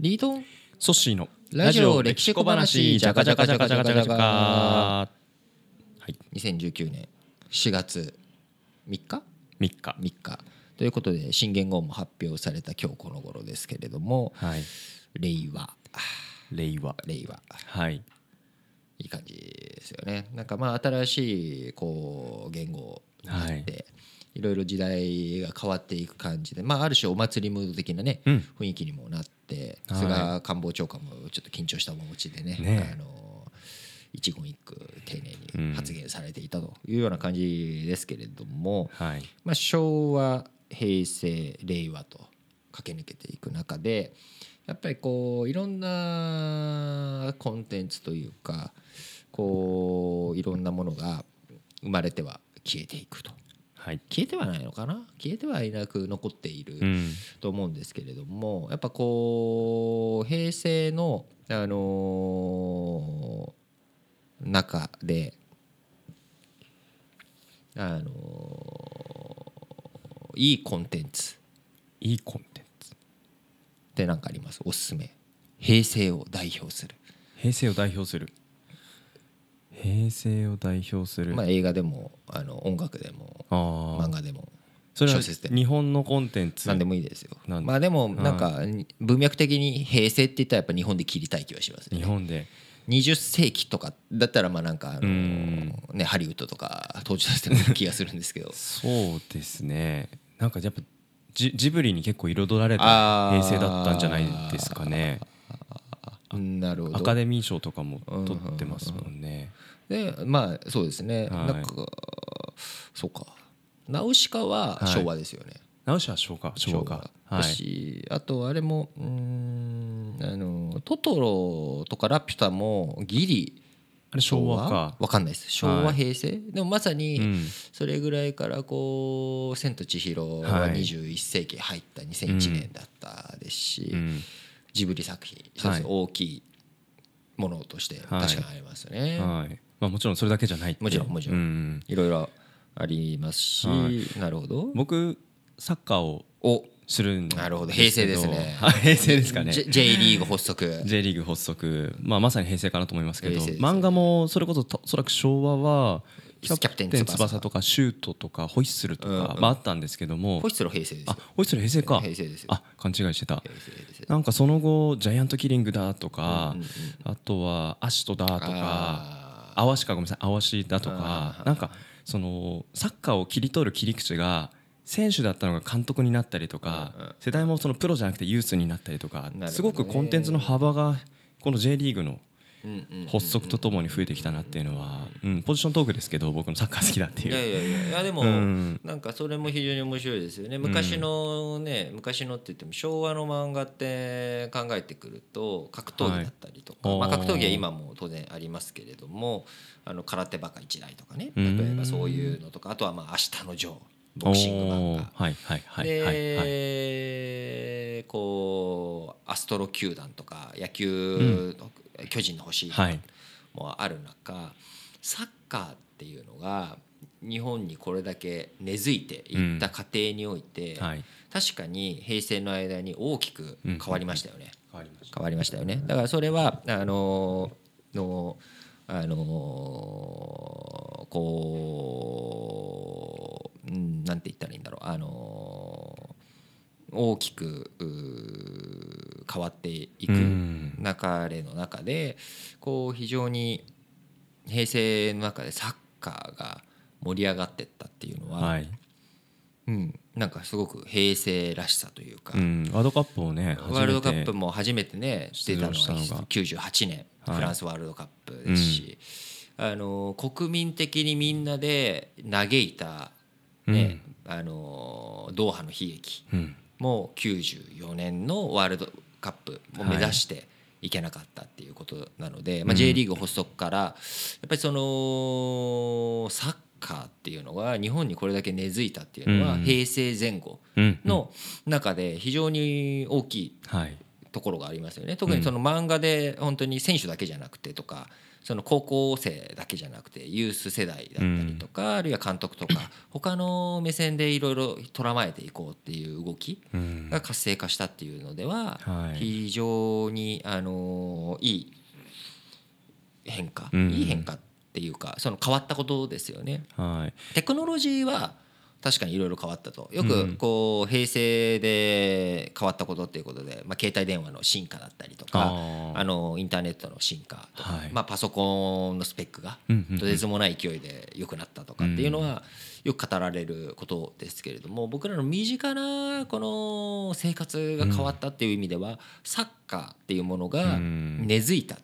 リートンソッシーのラジオ歴史小話ジャカジャカジャカジャカジャカジャカ、はい、2019年4月3日3日ということで新元号も発表された今日この頃ですけれども、はい、令和、はい、いい感じですよね。なんかまあ新しいこう元号になって、はい、いろいろ時代が変わっていく感じで、まあ、ある種お祭りムード的な、ね、うん、雰囲気にもなって、はい、菅官房長官もちょっと緊張した面持ちで ね、一言一句丁寧に発言されていたというような感じですけれども、うん、はい、まあ、昭和平成令和と駆け抜けていく中でやっぱりこういろんなコンテンツというかこういろんなものが生まれては消えていくと、はい、消えてはないのかな、消えてはいなく残っていると思うんですけれども、やっぱこう平成の、中で、いいコンテンツって何かあります？おすすめ。平成を代表するまあ、映画でも音楽でも漫画でも小説でも日本のコンテンツ何でもいいですよ。まあでもなんか文脈的に平成って言ったらやっぱ日本で切りたい気はしますね。日本で20世紀とかだったらまあなんかねハリウッドとか登場してもいい気がするんですけどそうですね、なんかやっぱジブリに結構彩られた平成だったんじゃないですかね。なるほど。アカデミー賞とかも取ってますもんね。でまあそうですね、はい、なんかそうか、ナウシカは昭和ですよね、はい、ナウシカは昭和か、はい、私あとあれもトトロとかラピュタもギリあれ昭和か分かんないです。昭和、はい、平成でもまさにそれぐらいからこう千と千尋は21世紀入った2001年だったですし、うんうん、ジブリ作品一つ大きいものとして確かにありますよね、はいはい、まあ、もちろんそれだけじゃないってもちろん、うん、いろいろありますし、はい、なるほど。僕サッカーをするんですけど、なるほど、平成ですね平成ですかね。 J リーグ発足、まあ、まさに平成かなと思いますけど、ね、漫画もそれこそおそらく昭和はキャプテン翼とかシュートとかホイッスルとか、まあ、あったんですけども、ホイッスル平成ですよ。あ、ホイッスル平成か。平成ですよ。あ、勘違いしてた。なんかその後ジャイアントキリングだとか、うんうんうん、あとはアシトだとかアワシか、ごめんなさい、アワシだとか、なんかそのサッカーを切り取る切り口が選手だったのが監督になったりとか、うんうん、世代もそのプロじゃなくてユースになったりとか、すごくコンテンツの幅がこの J リーグの発足とともに増えてきたなっていうのは、うん、ポジショントークですけど僕のサッカー好きだっていう。いやでも、うん、なんかそれも非常に面白いですよね。昔のって言っても昭和の漫画って考えてくると格闘技だったりとか、はい、まあ、格闘技は今も当然ありますけれども、空手バカ一代とかね、例えばそういうのとか、あとはまあ明日のジョーボクシング漫画、はいはいはい、で、はい、こうアストロ球団とか野球の、うん、巨人の星もある中、はい、サッカーっていうのが日本にこれだけ根付いていった過程において、うん、はい、確かに平成の間に大きく変わりましたよね、うん、変わりましたよね。だからそれはこう、うん、なんて言ったらいいんだろう、大きく変わっていく流れの中で、こう非常に平成の中でサッカーが盛り上がっていったっていうのは、はい、うん、なんかすごく平成らしさというか、うん、ワールドカップも初めてね出たのが98年、はい、フランスワールドカップですし、うん、国民的にみんなで嘆いた、ね、うん、ドーハの悲劇、うんもう94年のワールドカップを目指していけなかったっていうことなので、はい、まあ、J リーグ発足からやっぱりそのサッカーっていうのが日本にこれだけ根付いたっていうのは平成前後の中で非常に大きいところがありますよね。特にその漫画で本当に選手だけじゃなくてとか、その高校生だけじゃなくてユース世代だったりとか、あるいは監督とか他の目線でいろいろ捉まえていこうっていう動きが活性化したっていうのでは非常にいい変化っていうか、その変わったことですよね。テクノロジーは確かにいろいろ変わったと、よくこう平成で変わったことっていうことで、まあ携帯電話の進化だったりとか、インターネットの進化とか、まあパソコンのスペックがとてつもない勢いで良くなったとかっていうのはよく語られることですけれども、僕らの身近なこの生活が変わったっていう意味ではサッカーっていうものが根付いた。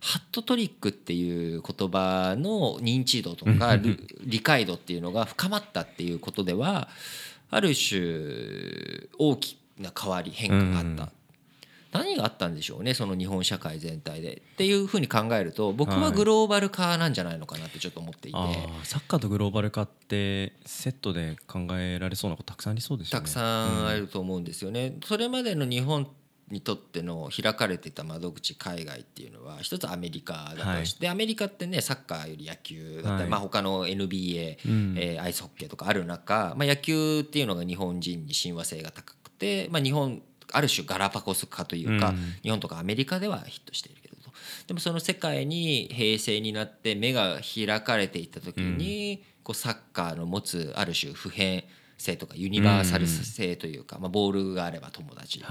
ハットトリックっていう言葉の認知度とか理解度っていうのが深まったっていうことでは、ある種大きな変わり変化があった。何があったんでしょうね、その日本社会全体でっていうふうに考えると、僕はグローバル化なんじゃないのかなってちょっと思っていて、サッカーとグローバル化ってセットで考えられそうなことたくさんありそうですよね。たくさんあると思うんですよね。それまでの日本にとっての開かれてた窓口海外っていうのは一つアメリカだとして、アメリカってねサッカーより野球だったり、まあ他の NBA、アイスホッケーとかある中、まあ野球っていうのが日本人に親和性が高くて、まあ日本ある種ガラパゴス化というか、日本とかアメリカではヒットしているけど、でもその世界に平成になって目が開かれていった時に、こうサッカーの持つある種普遍性とかユニバーサル性というか、まあボールがあれば友達、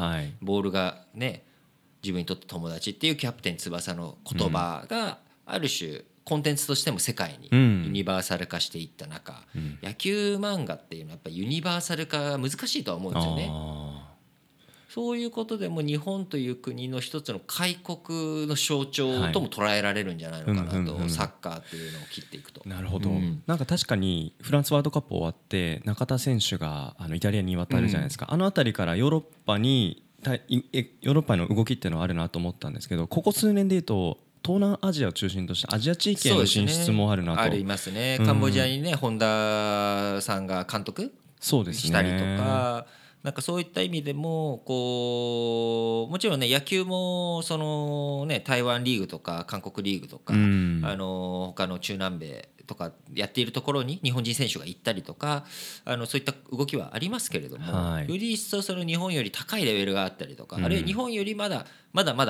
ボールがね自分にとって友達っていうキャプテン翼の言葉がある種コンテンツとしても世界にユニバーサル化していった中、野球漫画っていうのはやっぱりユニバーサル化が難しいとは思うんですよね。そういうことでも日本という国の一つの開国の象徴とも捉えられるんじゃないのかなと、サッカーっていうのを切っていくと。なるほど、なんか確かにフランスワールドカップ終わって中田選手がイタリアに渡るじゃないですか、あの辺りからヨーロッパの動きっていうのはあるなと思ったんですけど、ここ数年でいうと東南アジアを中心としたアジア地域への進出もあるなと、ありますね。カンボジアにね本田さんが監督したりとか、なんかそういった意味でもこうもちろんね野球もそのね台湾リーグとか韓国リーグとか、他の中南米とかやっているところに日本人選手が行ったりとか、そういった動きはありますけれども、より一層その日本より高いレベルがあったりとか、あるいは日本よりまだ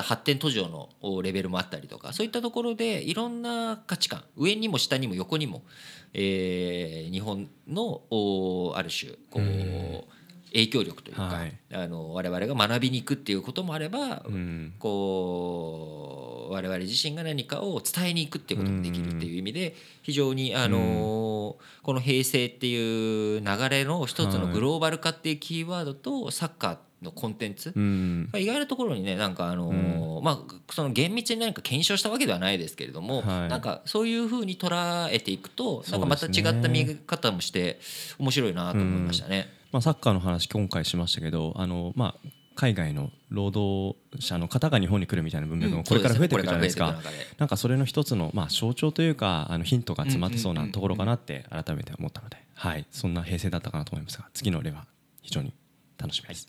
発展途上のレベルもあったりとか、そういったところでいろんな価値観、上にも下にも横にも日本のある種こう影響力というか、我々が学びに行くっていうこともあれば、こう我々自身が何かを伝えに行くっていうこともできるっていう意味で、非常にこの平成っていう流れの一つのグローバル化っていうキーワードとサッカーのコンテンツ、意外なところにね、なんかまあその厳密に何か検証したわけではないですけれども、なんかそういうふうに捉えていくと、なんかまた違った見え方もして面白いなと思いましたね。まあ、サッカーの話今回しましたけど、まあ海外の労働者の方が日本に来るみたいな文脈もこれから増えていくじゃないですか。なんかそれの一つのまあ象徴というか、ヒントが詰まってそうなところかなって改めて思ったので、そんな平成だったかなと思いますが、次の例は非常に楽しみです。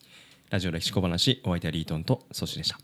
ラジオ歴史小話、お相手はリートンとソシでした。